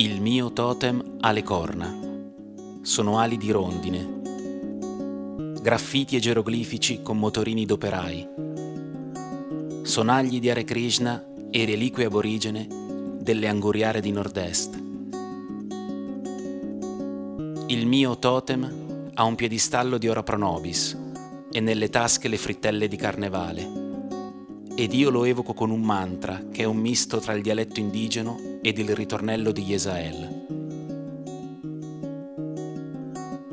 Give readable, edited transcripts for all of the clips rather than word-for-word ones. Il mio totem ha le corna, sono ali di rondine, graffiti e geroglifici con motorini d'operai, sonagli di Hare Krishna e reliquie aborigene delle anguriare di nord-est. Il mio totem ha un piedistallo di Ora Pro Nobis e nelle tasche le frittelle di carnevale, ed io lo evoco con un mantra che è un misto tra il dialetto indigeno ed il ritornello di Jesahel.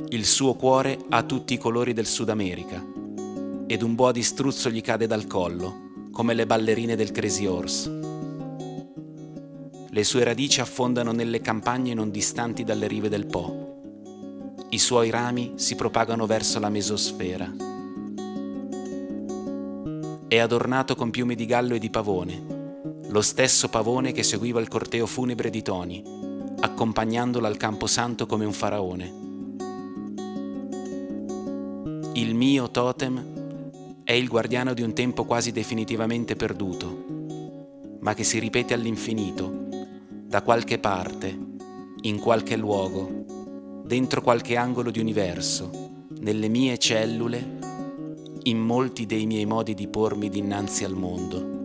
Il suo cuore ha tutti i colori del Sudamerica ed un boa di struzzo gli cade dal collo come le ballerine del Crazy Horse. Le sue radici affondano nelle campagne non distanti dalle rive del Po. I suoi rami si propagano verso la mesosfera. È adornato con piume di gallo e di pavone, lo stesso pavone che seguiva il corteo funebre di Tony, accompagnandolo al camposanto come un faraone. Il mio totem è il guardiano di un tempo quasi definitivamente perduto, ma che si ripete all'infinito, da qualche parte, in qualche luogo, dentro qualche angolo di universo, nelle mie cellule, in molti dei miei modi di pormi dinanzi al mondo.